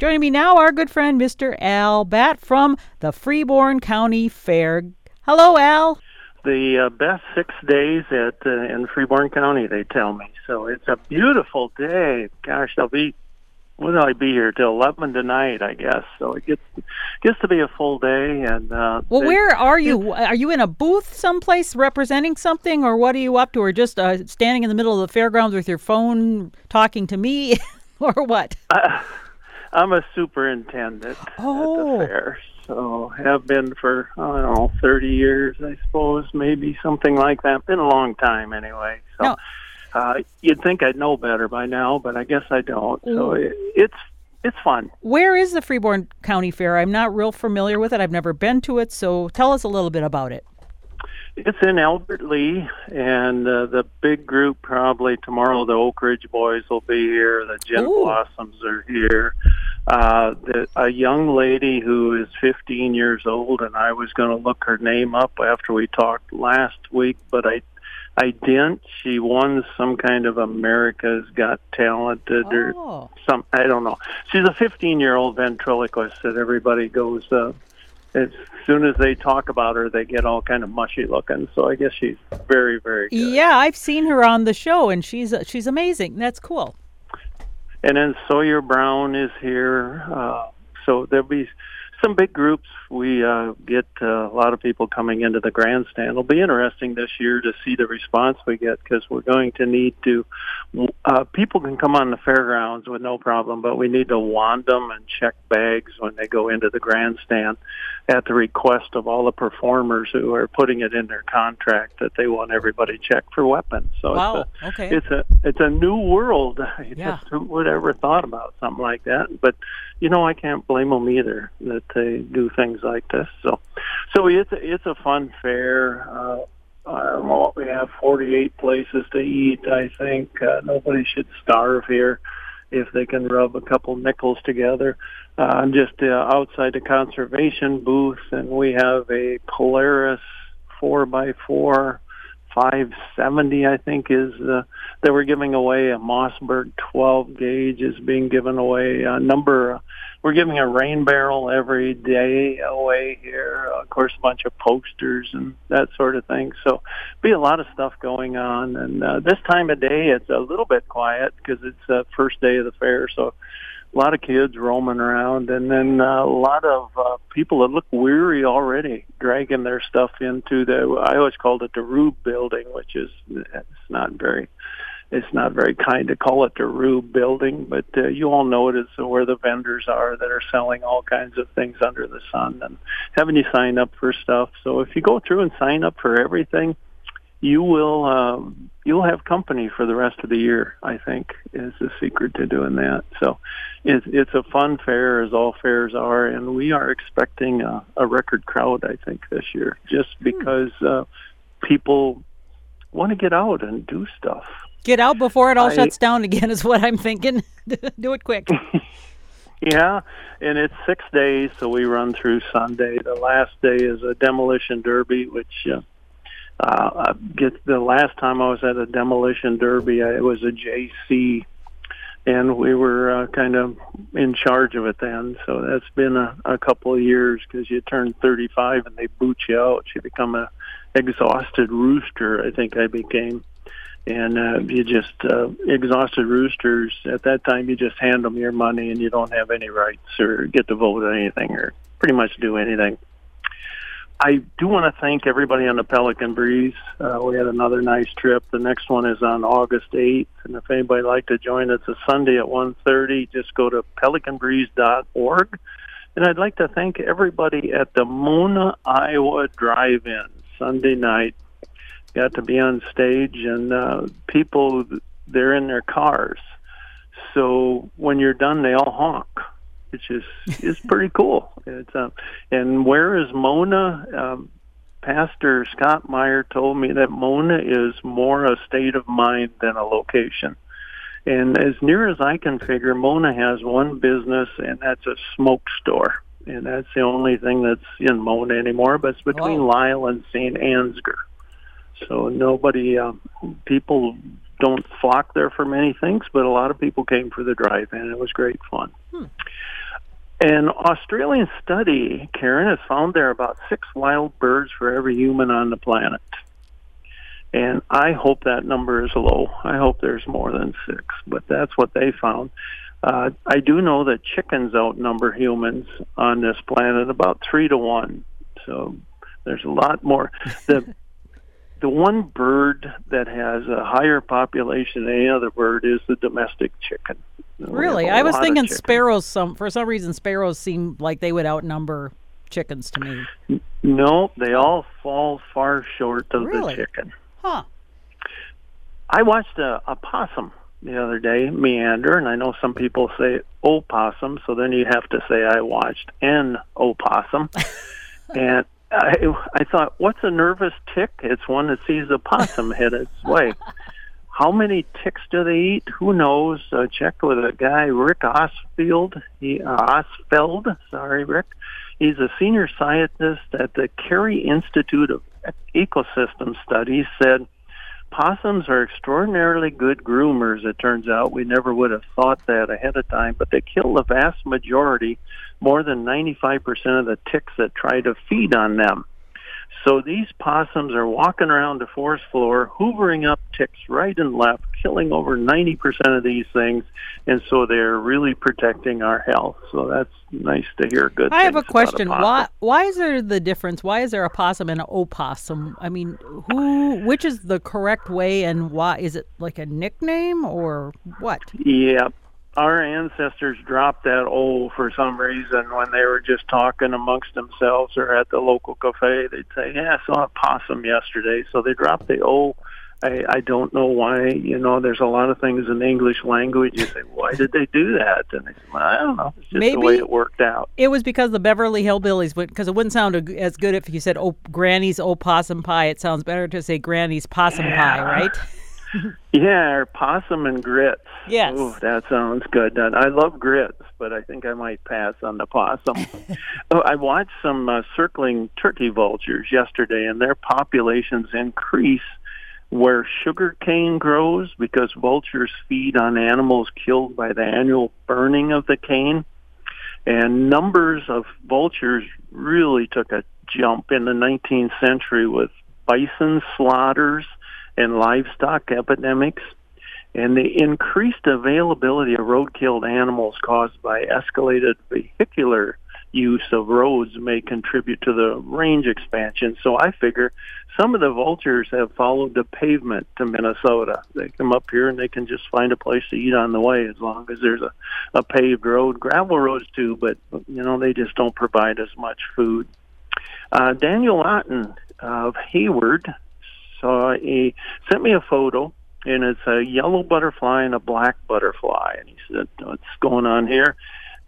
Joining me now, our good friend, Mr. Al Batt from the Freeborn County Fair. Hello, Al. The best 6 days in Freeborn County, they tell me. So it's a beautiful day. Gosh, I'll be here till 11 tonight, I guess. So it gets to be a full day. And where are you? Are you in a booth someplace representing something, or what are you up to? Or just standing in the middle of the fairgrounds with your phone talking to me, or what? I'm a superintendent at the fair, so have been for, 30 years, I suppose, maybe something like that. Been a long time anyway. So no. You'd think I'd know better by now, but I guess I don't. So it's fun. Where is the Freeborn County Fair? I'm not real familiar with it. I've never been to it, so tell us a little bit about it. It's in Albert Lea, and the big group probably tomorrow, the Oak Ridge Boys will be here, the Gin Blossoms are here. A young lady who is 15 years old, and I was going to look her name up after we talked last week, but I didn't. She won some kind of America's Got Talented or some. I don't know. She's a 15-year-old ventriloquist that everybody goes as soon as they talk about her, they get all kind of mushy looking. So I guess she's very, very good. Yeah, I've seen her on the show, and she's amazing. That's cool. And then Sawyer Brown is here. So there'll be some big groups. We get a lot of people coming into the grandstand. It'll be interesting this year to see the response we get, because we're going to need to people can come on the fairgrounds with no problem, but we need to wand them and check bags when they go into the grandstand at the request of all the performers who are putting it in their contract that they want everybody checked for weapons. So it's a new world. Just who would ever thought about something like that? But, I can't blame them either that they do things like this. So it's a fun fair. I don't know, we have 48 places to eat, I think. Nobody should starve here if they can rub a couple nickels together. I'm just outside the conservation booth, and we have a Polaris 4x4, 570, I think, is that we're giving away. A Mossberg 12-gauge is being given away. We're giving a rain barrel every day away here. Of course, a bunch of posters and that sort of thing. So be a lot of stuff going on. And this time of day, it's a little bit quiet because it's the first day of the fair. So a lot of kids roaming around, and then a lot of people that look weary already dragging their stuff into I always called it the Rube building, which is it's not very kind to call it the Rube building, but you all know it is where the vendors are that are selling all kinds of things under the sun and having you sign up for stuff. So if you go through and sign up for everything, you will you'll have company for the rest of the year, I think, is the secret to doing that. So it's a fun fair, as all fairs are, and we are expecting a record crowd, I think, this year, just because people want to get out and do stuff. Get out before it all shuts down again is what I'm thinking. Do it quick. Yeah, and it's 6 days, so we run through Sunday. The last day is a demolition derby, which... the last time I was at a demolition derby, it was a JC, and we were kind of in charge of it then. So that's been a couple of years, because you turn 35 and they boot you out. You become a exhausted rooster, I think I became. And you just exhausted roosters. At that time, you just hand them your money, and you don't have any rights or get to vote on anything or pretty much do anything. I do want to thank everybody on the Pelican Breeze. We had another nice trip. The next one is on August 8th, and if anybody would like to join, it's a Sunday at 1:30. Just go to pelicanbreeze.org. And I'd like to thank everybody at the Mona Iowa Drive-In Sunday night. Got to be on stage, and people, they're in their cars. So when you're done, they all honk. Which is pretty cool. It's and where is Mona? Pastor Scott Meyer told me that Mona is more a state of mind than a location. And as near as I can figure, Mona has one business, and that's a smoke store. And that's the only thing that's in Mona anymore, but it's between Lyle and St. Ansgar. So people don't flock there for many things, but a lot of people came for the drive-in. It was great fun. An Australian study, Karen, has found there are about 6 wild birds for every human on the planet. And I hope that number is low. I hope there's more than 6, but that's what they found. I do know that chickens outnumber humans on this planet about 3 to 1. So there's a lot more. The one bird that has a higher population than any other bird is the domestic chicken. Really? I was thinking sparrows. For some reason, sparrows seem like they would outnumber chickens to me. No, they all fall far short of the chicken. Huh. I watched a possum the other day meander, and I know some people say opossum, so then you have to say I watched an opossum. And I thought, what's a nervous tick? It's one that sees a possum head its way. How many ticks do they eat? Who knows? I checked with a guy, Rick Ostfeld. Rick. He's a senior scientist at the Cary Institute of Ecosystem Studies, said, possums are extraordinarily good groomers, it turns out. We never would have thought that ahead of time, but they kill the vast majority, more than 95% of the ticks that try to feed on them. So these possums are walking around the forest floor, hoovering up ticks right and left, killing over 90% of these things, and so they're really protecting our health. So that's nice to hear good things. I have a question. Why is there the difference? Why is there a possum and an opossum? I mean, which is the correct way, and why? Is it like a nickname or what? Yeah. Our ancestors dropped that O for some reason when they were just talking amongst themselves or at the local cafe. They'd say, yeah, I saw a possum yesterday. So they dropped the O. I don't know why. You know, there's a lot of things in the English language. You say, why did they do that? And they say, well, I don't know. It's just maybe the way it worked out. It was because the Beverly Hillbillies, because it wouldn't sound as good if you said, oh, Granny's opossum pie. It sounds better to say Granny's possum pie, right? Yeah, or possum and grits. Yes. Ooh, that sounds good. I love grits, but I think I might pass on the possum. I watched some circling turkey vultures yesterday, and their populations increase where sugarcane grows because vultures feed on animals killed by the annual burning of the cane. And numbers of vultures really took a jump in the 19th century with bison slaughters and livestock epidemics, and the increased availability of road-killed animals caused by escalated vehicular use of roads may contribute to the range expansion. So I figure some of the vultures have followed the pavement to Minnesota. They come up here and they can just find a place to eat on the way as long as there's a paved road. Gravel roads too, but you know they just don't provide as much food. Daniel Lawton of Hayward sent me a photo, and it's a yellow butterfly and a black butterfly. And he said, what's going on here?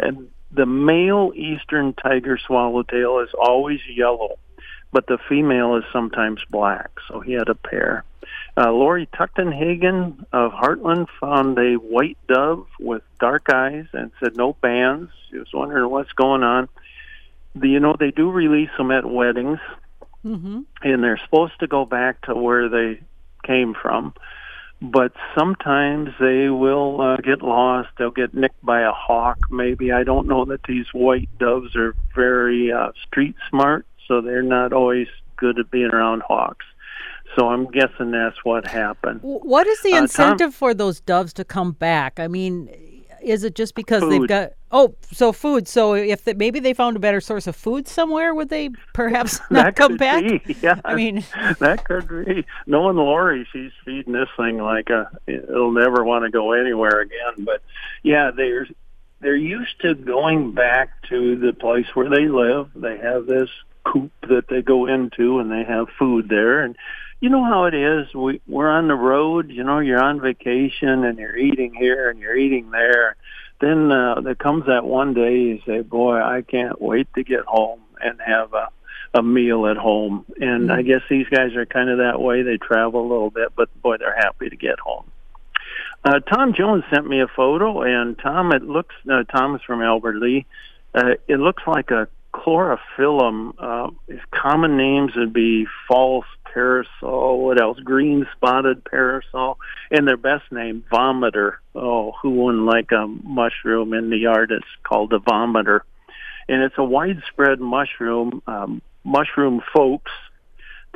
And the male eastern tiger swallowtail is always yellow, but the female is sometimes black. So he had a pair. Lori Tuchtenhagen of Heartland found a white dove with dark eyes and said no bands. She was wondering what's going on. You know, they do release them at weddings. Mm-hmm. And they're supposed to go back to where they came from, but sometimes they will get lost. They'll get nicked by a hawk, maybe. I don't know that these white doves are very street smart, so they're not always good at being around hawks. So I'm guessing that's what happened. What is the incentive for those doves to come back? I mean, is it just because food. They've got... Oh, so food. So if maybe they found a better source of food somewhere, would they perhaps not come back? Be, yeah. I mean, that could be. Knowing Lori, she's feeding this thing like it'll never want to go anywhere again. But yeah, they're used to going back to the place where they live. They have this coop that they go into, and they have food there. And you know how it is. We're on the road. You know, you're on vacation, and you're eating here and you're eating there. Then there comes that one day you say, boy, I can't wait to get home and have a meal at home. And I guess these guys are kind of that way. They travel a little bit, but boy, they're happy to get home. Tom Jones sent me a photo, and Tom is from Albert Lea. It looks like a chlorophyllum. Common names would be false parasol, what else? Green spotted parasol, and their best name, vomiter. Oh, who wouldn't like a mushroom in the yard? It's called a vomiter. And it's a widespread mushroom. Mushroom folks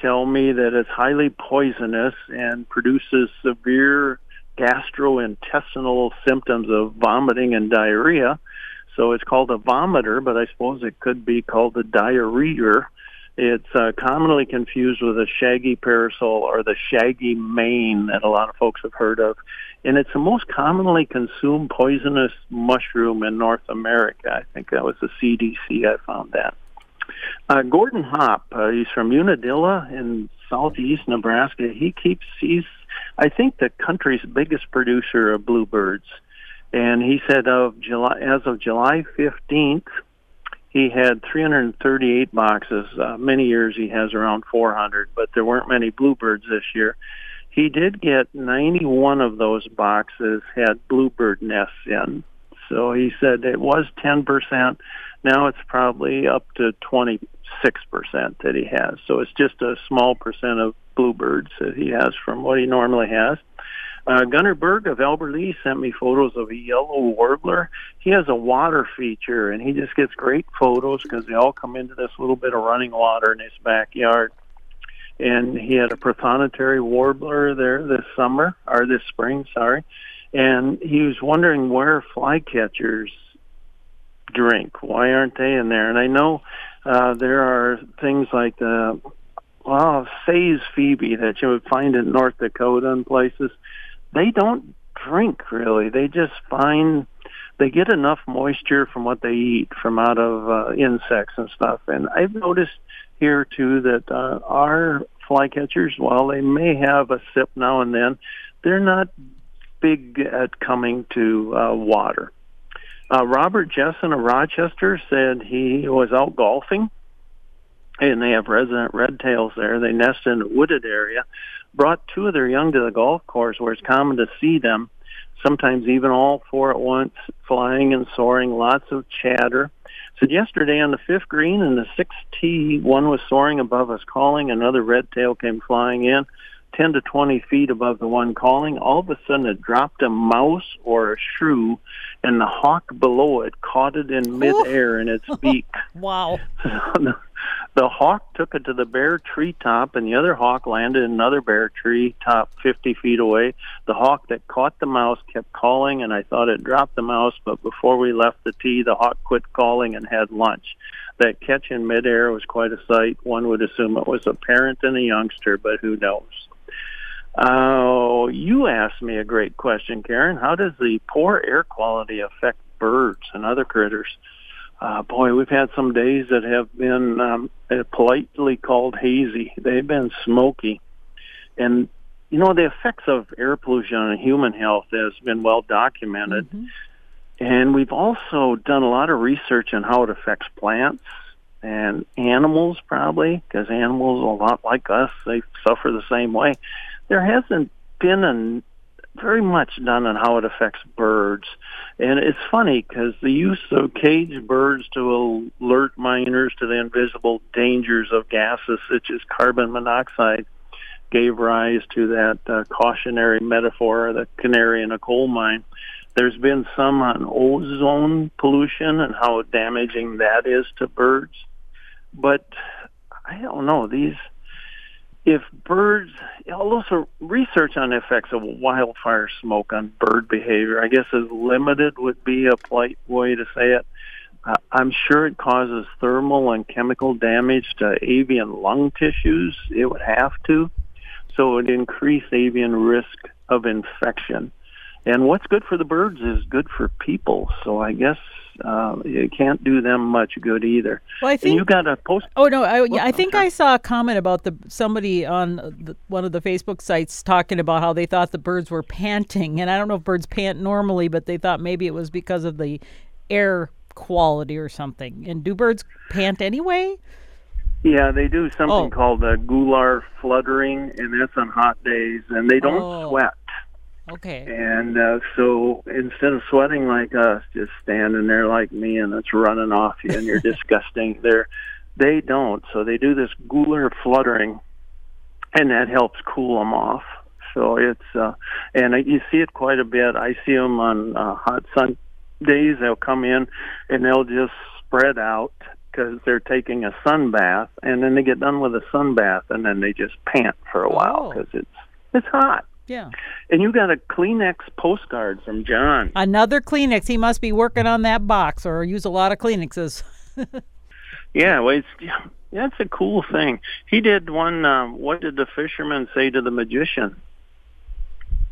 tell me that it's highly poisonous and produces severe gastrointestinal symptoms of vomiting and diarrhea. So it's called a vomiter, but I suppose it could be called a diarrheaer. It's commonly confused with a shaggy parasol or the shaggy mane that a lot of folks have heard of. And it's the most commonly consumed poisonous mushroom in North America. I think that was the CDC. I found that. Gordon Hopp, he's from Unadilla in southeast Nebraska. He's, I think, the country's biggest producer of bluebirds. And he said as of July 15th, he had 338 boxes. Many years he has around 400, but there weren't many bluebirds this year. He did get 91 of those boxes had bluebird nests in. So he said it was 10%. Now it's probably up to 26% that he has. So it's just a small percent of bluebirds that he has from what he normally has. Gunnar Berg of Albert Lea sent me photos of a yellow warbler. He has a water feature, and he just gets great photos because they all come into this little bit of running water in his backyard. And he had a prothonotary warbler there this spring. And he was wondering where flycatchers drink. Why aren't they in there? And I know there are things like the Say's phoebe that you would find in North Dakota and places. They don't drink, really. They just find they get enough moisture from what they eat from out of insects and stuff. And I've noticed here, too, that our flycatchers, while they may have a sip now and then, they're not big at coming to water. Robert Jessen of Rochester said he was out golfing, and they have resident red tails there. They nest in a wooded area. Brought two of their young to the golf course where it's common to see them, sometimes even all four at once, flying and soaring, lots of chatter. So yesterday on the fifth green and the sixth tee, one was soaring above us calling. Another red tail came flying in, 10 to 20 feet above the one calling. All of a sudden it dropped a mouse or a shrew, and the hawk below it caught it in midair in its beak. Wow. The hawk took it to the bare treetop, and the other hawk landed in another bare treetop 50 feet away. The hawk that caught the mouse kept calling, and I thought it dropped the mouse, but before we left the tee, the hawk quit calling and had lunch. That catch in midair was quite a sight. One would assume it was a parent and a youngster, but who knows? Oh, you asked me a great question, Karen. How does the poor air quality affect birds and other critters? Boy, we've had some days that have been politely called hazy. They've been smoky. And, you know, the effects of air pollution on human health has been well documented. Mm-hmm. And we've also done a lot of research on how it affects plants and animals, probably, because animals are a lot like us. They suffer the same way. There hasn't been very much done on how it affects birds. And it's funny because the use of caged birds to alert miners to the invisible dangers of gases such as carbon monoxide gave rise to that cautionary metaphor, the canary in a coal mine. There's been some on ozone pollution and how damaging that is to birds. But I don't know, if birds, also research on the effects of wildfire smoke on bird behavior, I guess is limited would be a polite way to say it. I'm sure it causes thermal and chemical damage to avian lung tissues. It would have to. So it would increase avian risk of infection. And what's good for the birds is good for people. So I guess it can't do them much good either. Well, I think and you got a post. Oh no, I think I saw a comment about somebody on one of the Facebook sites talking about how they thought the birds were panting, and I don't know if birds pant normally, but they thought maybe it was because of the air quality or something. And do birds pant anyway? Yeah, they do something called the gular fluttering, and that's on hot days, and they don't sweat. Okay. And so instead of sweating like us, just standing there like me and it's running off you and you're disgusting, they don't. So they do this gular fluttering, and that helps cool them off. So it's, and you see it quite a bit. I see them on hot sun days. They'll come in and they'll just spread out because they're taking a sun bath, and then they get done with a sun bath, and then they just pant for a while because it's hot. Yeah. And you got a Kleenex postcard from John. Another Kleenex. He must be working on that box or use a lot of Kleenexes. Yeah, well, that's a cool thing. He did one, what did the fisherman say to the magician?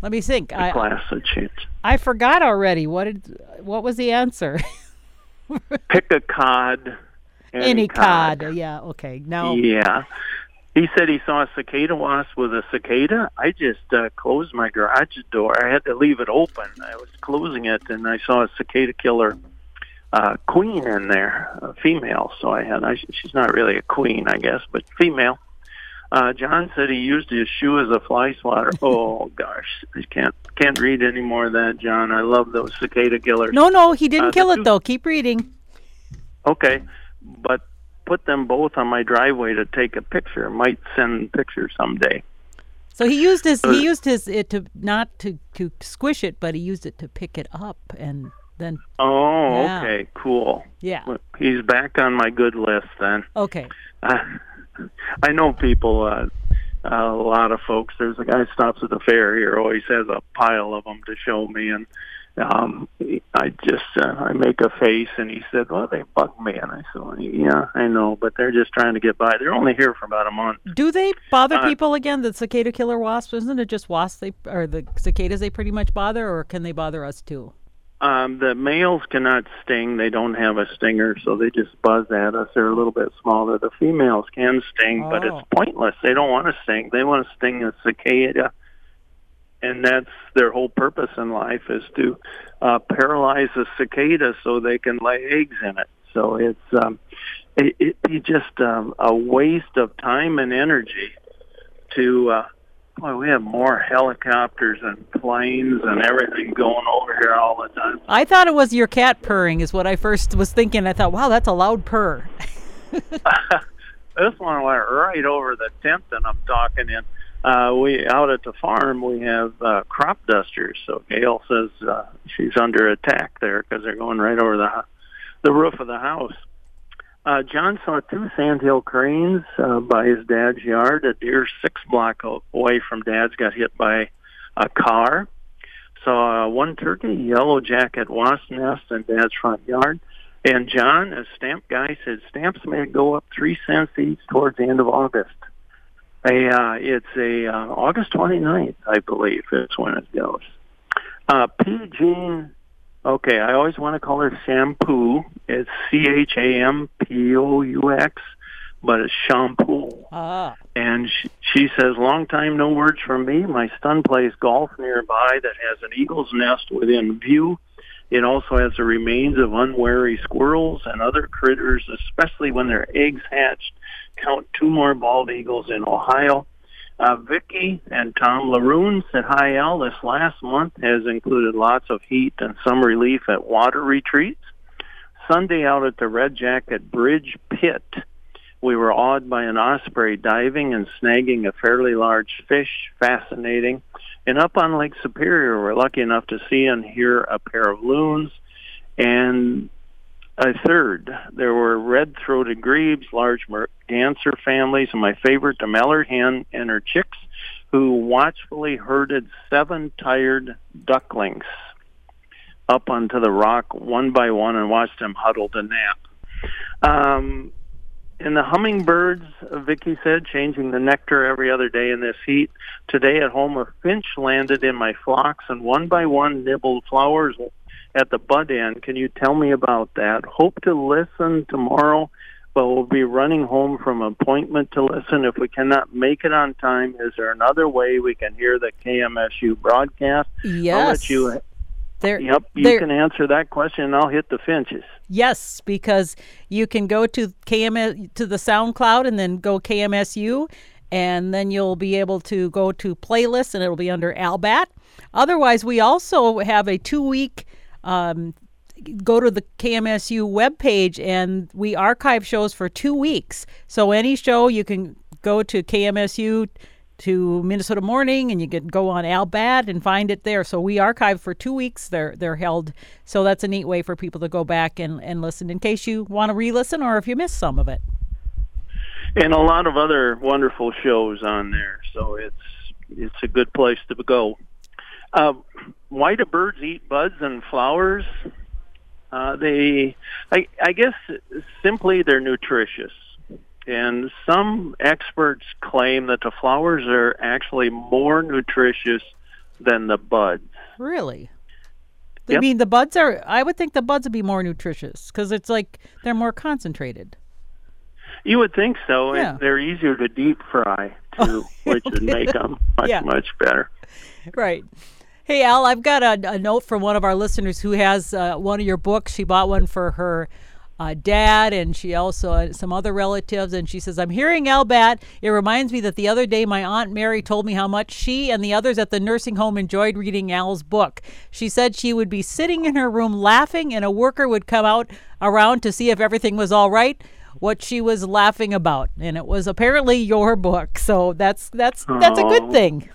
Let me think. I forgot already. What was the answer? Pick a cod. Any cod. Yeah, okay. Now. Yeah. He said he saw a cicada wasp with a cicada. I just closed my garage door. I had to leave it open. I was closing it, and I saw a cicada killer queen in there, a female. So she's not really a queen, I guess, but female. John said he used his shoe as a fly swatter. Oh, gosh. I can't read any more of that, John. I love those cicada killers. No, he didn't kill it, though. Keep reading. Okay, but put them both on my driveway to take a picture. Might send a picture someday. So he used his to not to squish it, but he used it to pick it up and then. Oh, yeah. Okay, cool. Yeah, he's back on my good list then. Okay. I know people. A lot of folks. There's a guy who stops at the fair here. Always has a pile of them to show me, and I make a face, and he said, "Well, they bug me," and I said, "Yeah, I know, but they're just trying to get by. They're only here for about a month." Do they bother people again? The cicada killer wasps? Isn't it just wasps? The cicadas they pretty much bother, or can they bother us too? The males cannot sting. They don't have a stinger, so they just buzz at us. They're a little bit smaller. The females can sting, but it's pointless. They don't want to sting. They want to sting a cicada, and that's their whole purpose in life is to paralyze a cicada so they can lay eggs in it. So it's just a waste of time and energy to... Boy, we have more helicopters and planes and everything going over here all the time. I thought it was your cat purring is what I first was thinking. I thought, wow, that's a loud purr. This one went right over the tent that I'm talking in. We out at the farm, we have crop dusters. So Gail says she's under attack there because they're going right over the roof of the house. John saw two sandhill cranes by his dad's yard. A deer 6 blocks away from dad's got hit by a car. Saw one turkey, yellow jacket wasp nest in dad's front yard. And John, a stamp guy, said stamps may go up 3 cents each towards the end of August. It's August 29th, I believe, is when it goes. P. Jean... Okay, I always want to call her shampoo. It's C-H-A-M-P-O-U-X, but it's shampoo. Ah. And she says, long time, no words from me. My son plays golf nearby that has an eagle's nest within view. It also has the remains of unwary squirrels and other critters, especially when their eggs hatched. Count 2 more bald eagles in Ohio. Vicky and Tom Laroon said, hi, Al. This last month has included lots of heat and some relief at water retreats. Sunday out at the Red Jacket Bridge Pit, we were awed by an osprey diving and snagging a fairly large fish. Fascinating. And up on Lake Superior, we're lucky enough to see and hear a pair of loons. And a third, there were red-throated grebes, large merganser families, and my favorite, the mallard hen and her chicks, who watchfully herded 7 tired ducklings up onto the rock one by one and watched them huddle to nap. And the hummingbirds, Vicky said, changing the nectar every other day in this heat. Today at home, a finch landed in my flocks and one by one nibbled flowers at the bud end. Can you tell me about that? Hope to listen tomorrow, but we'll be running home from appointment to listen. If we cannot make it on time, is there another way we can hear the KMSU broadcast? Yes. I'll let you... you can answer that question, and I'll hit the finches. Yes, because you can go to the SoundCloud and then go KMSU, and then you'll be able to go to playlists, and it'll be under Al Batt. Otherwise, we also have a 2-week... go to the KMSU webpage, and we archive shows for 2 weeks. So any show, you can go to KMSU to Minnesota Morning, and you could go on Al Batt and find it there. So we archive for 2 weeks. They're held. So that's a neat way for people to go back and listen in case you want to re-listen or if you missed some of it. And a lot of other wonderful shows on there. So it's a good place to go. Why do birds eat buds and flowers? I guess simply they're nutritious. And some experts claim that the flowers are actually more nutritious than the buds. Really? Yep. I mean, the buds are, I would think the buds would be more nutritious because it's like they're more concentrated. You would think so, yeah. And they're easier to deep fry, too, which would make them much better. Right. Hey, Al, I've got a note from one of our listeners who has one of your books. She bought one for her dad, and she also some other relatives, and she says, I'm hearing Al Batt. It reminds me that the other day my Aunt Mary told me how much she and the others at the nursing home enjoyed reading Al's book. She said she would be sitting in her room laughing, and a worker would come out around to see if everything was all right, what she was laughing about. And it was apparently your book, so that's a good thing.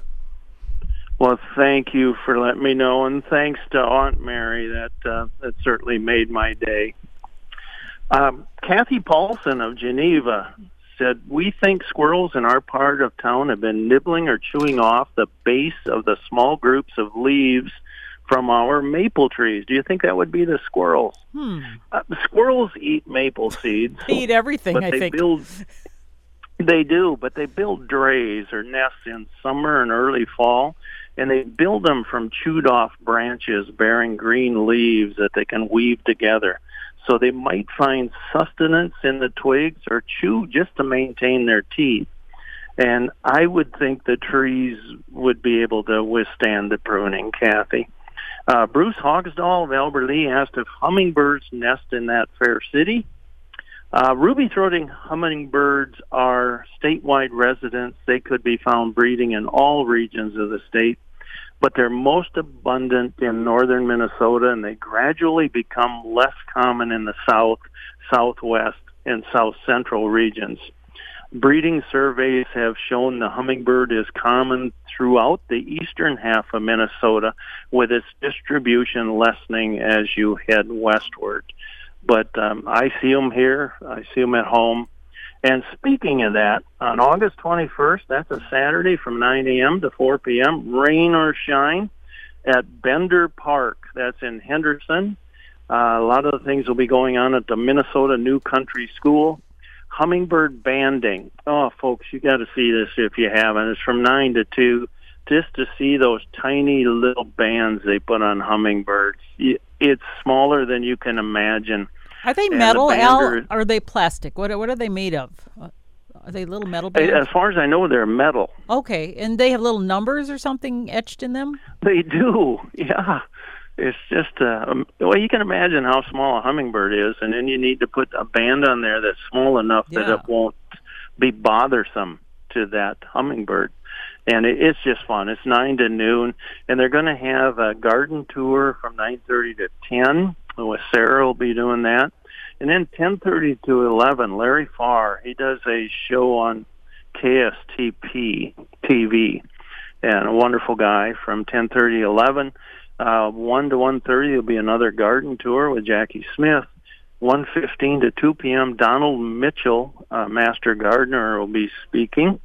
Well, thank you for letting me know, and thanks to Aunt Mary. That certainly made my day. Kathy Paulson of Geneva said, we think squirrels in our part of town have been nibbling or chewing off the base of the small groups of leaves from our maple trees. Do you think that would be the squirrels? Squirrels eat maple seeds. They eat everything, I think. They do, but they build drays or nests in summer and early fall, and they build them from chewed-off branches bearing green leaves that they can weave together. So they might find sustenance in the twigs or chew just to maintain their teeth. And I would think the trees would be able to withstand the pruning, Kathy. Bruce Hogsdall of Albert Lea asked if hummingbirds nest in that fair city. Ruby-throating hummingbirds are statewide residents. They could be found breeding in all regions of the state, but they're most abundant in northern Minnesota, and they gradually become less common in the south, southwest, and south central regions. Breeding surveys have shown the hummingbird is common throughout the eastern half of Minnesota, with its distribution lessening as you head westward. But I see them here. I see them at home. And speaking of that, on August 21st, that's a Saturday from 9 a.m. to 4 p.m., rain or shine, at Bender Park. That's in Henderson. A lot of the things will be going on at the Minnesota New Country School. Hummingbird banding. Oh, folks, you got to see this if you haven't. It's from 9 to 2, just to see those tiny little bands they put on hummingbirds. It's smaller than you can imagine. Are they metal, Al? Are they plastic? What are they made of? Are they little metal bands? As far as I know, they're metal. Okay, and they have little numbers or something etched in them? They do, yeah. It's just, well, you can imagine how small a hummingbird is, and then you need to put a band on there that's small enough that it won't be bothersome to that hummingbird. And it's just fun. It's 9 to noon, and they're going to have a garden tour from 9:30 to 10. Sarah will be doing that. And then 10:30 to 11, Larry Farr, he does a show on KSTP TV, and a wonderful guy from 10:30 to 11. 1 to 1:30 will be another garden tour with Jackie Smith. 1:15 to 2 p.m., Donald Mitchell, Master Gardener, will be speaking.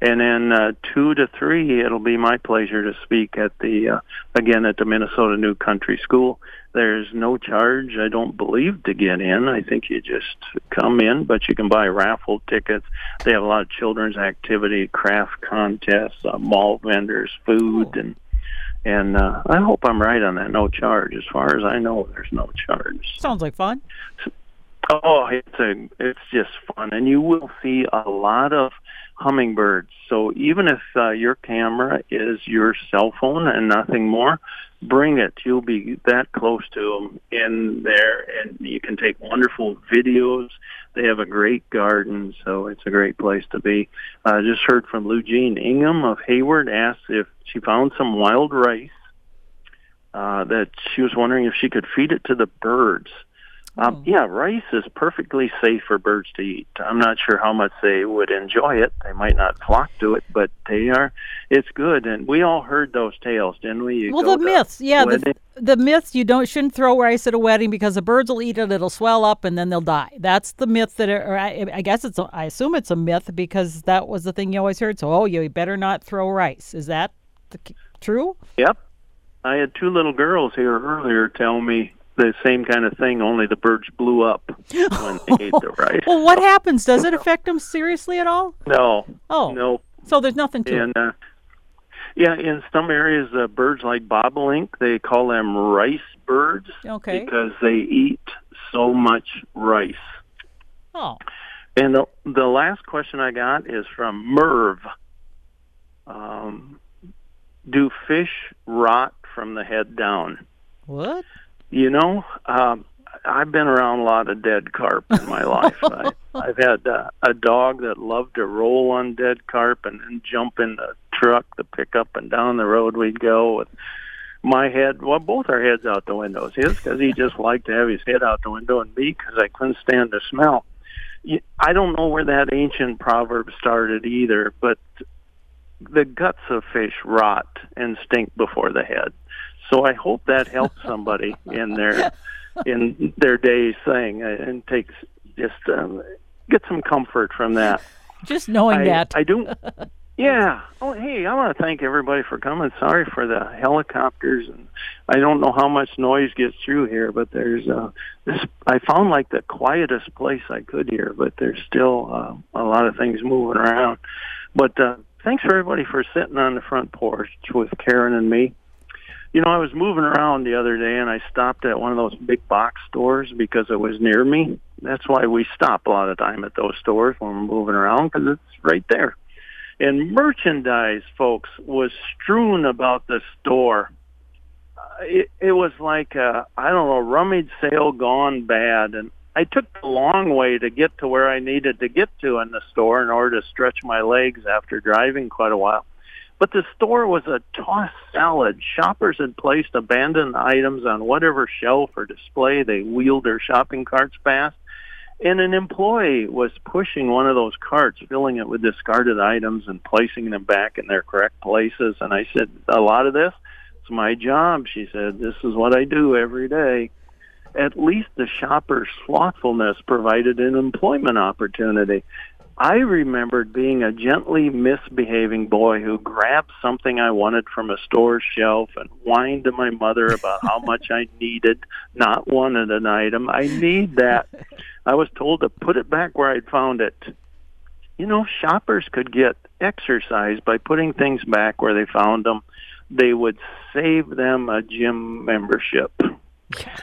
And then 2 to 3, it'll be my pleasure to speak at the Minnesota New Country School. There's no charge, I don't believe, to get in. I think you just come in, but you can buy raffle tickets. They have a lot of children's activity, craft contests, malt vendors, food, and I hope I'm right on that. No charge. As far as I know, there's no charge. Sounds like fun. Oh, it's just fun, and you will see a lot of hummingbirds. So even if your camera is your cell phone and nothing more, bring it. You'll be that close to them in there, and you can take wonderful videos. They have a great garden, so it's a great place to be. I just heard from Lou Jean Ingham of Hayward, asked if she found some wild rice, that she was wondering if she could feed it to the birds. Yeah, rice is perfectly safe for birds to eat. I'm not sure how much they would enjoy it. They might not flock to it, but they are. It's good, and we all heard those tales, didn't we? The myths. You shouldn't throw rice at a wedding because the birds will eat it. It'll swell up, and then they'll die. That's the myth that, I assume it's a myth because that was the thing you always heard. So, you better not throw rice. Is that true? Yep. I had two little girls here earlier tell me the same kind of thing, only the birds blew up when they ate the rice. Well, what happens? Does it affect them seriously at all? No. Oh. No. So there's nothing to it. Yeah, in some areas, birds like bobolink, they call them rice birds because they eat so much rice. Oh. And the last question I got is from Merv. Do fish rot from the head down? What? You know, I've been around a lot of dead carp in my life. I've had a dog that loved to roll on dead carp and then jump in the truck, the pickup, and down the road we'd go with my head. Well, both our heads out the windows. His because he just liked to have his head out the window, and me because I couldn't stand the smell. I don't know where that ancient proverb started either, but the guts of fish rot and stink before the head. So I hope that helps somebody in their day's thing and takes just get some comfort from that. Just knowing that. I do. Yeah. Oh, hey, I want to thank everybody for coming. Sorry for the helicopters, and I don't know how much noise gets through here, but there's this. I found like the quietest place I could hear, but there's still a lot of things moving around. But thanks for everybody for sitting on the front porch with Karen and me. You know, I was moving around the other day, and I stopped at one of those big box stores because it was near me. That's why we stop a lot of time at those stores when we're moving around, because it's right there. And merchandise, folks, was strewn about the store. It was like a rummage sale gone bad. And I took the long way to get to where I needed to get to in the store in order to stretch my legs after driving quite a while. But the store was a tossed salad. Shoppers had placed abandoned items on whatever shelf or display they wheeled their shopping carts past, and an employee was pushing one of those carts, filling it with discarded items and placing them back in their correct places. And I said, a lot of this, it's my job. She said, this is what I do every day. At least the shopper's slothfulness provided an employment opportunity. I remembered being a gently misbehaving boy who grabbed something I wanted from a store shelf and whined to my mother about how much I needed, not wanted an item. I need that. I was told to put it back where I'd found it. You know, shoppers could get exercise by putting things back where they found them. They would save them a gym membership.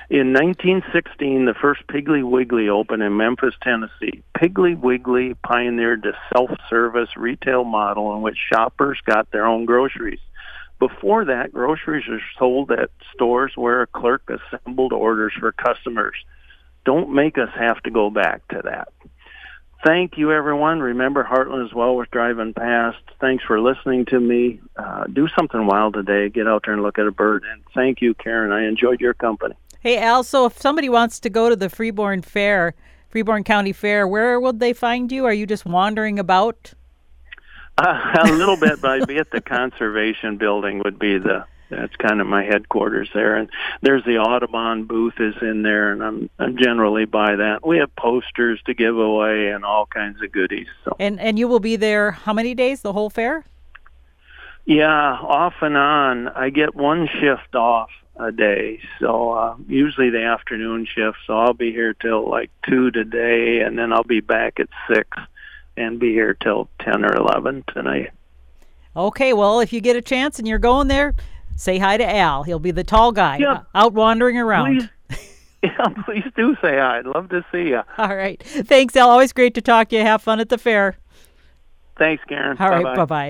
In 1916, the first Piggly Wiggly opened in Memphis, Tennessee. Piggly Wiggly pioneered the self-service retail model in which shoppers got their own groceries. Before that, groceries were sold at stores where a clerk assembled orders for customers. Don't make us have to go back to that. Thank you, everyone. Remember, Heartland as well was driving past. Thanks for listening to me. Do something wild today. Get out there and look at a bird. And thank you, Karen. I enjoyed your company. Hey, Al, so if somebody wants to go to the Freeborn County Fair, where would they find you? Are you just wandering about? A little bit, but I'd be at the Conservation Building would be that's kind of my headquarters there. And there's the Audubon booth is in there, and I'm generally by that. We have posters to give away and all kinds of goodies. So. And you will be there how many days, the whole fair? Yeah, off and on. I get one shift off a day, so usually the afternoon shift. So I'll be here till like 2 today, and then I'll be back at 6 and be here till 10 or 11 tonight. Okay, well, if you get a chance and you're going there, say hi to Al. He'll be the tall guy out wandering around. Please. Yeah, please do say hi. I'd love to see you. All right. Thanks, Al. Always great to talk to you. Have fun at the fair. Thanks, Karen. All right, bye-bye.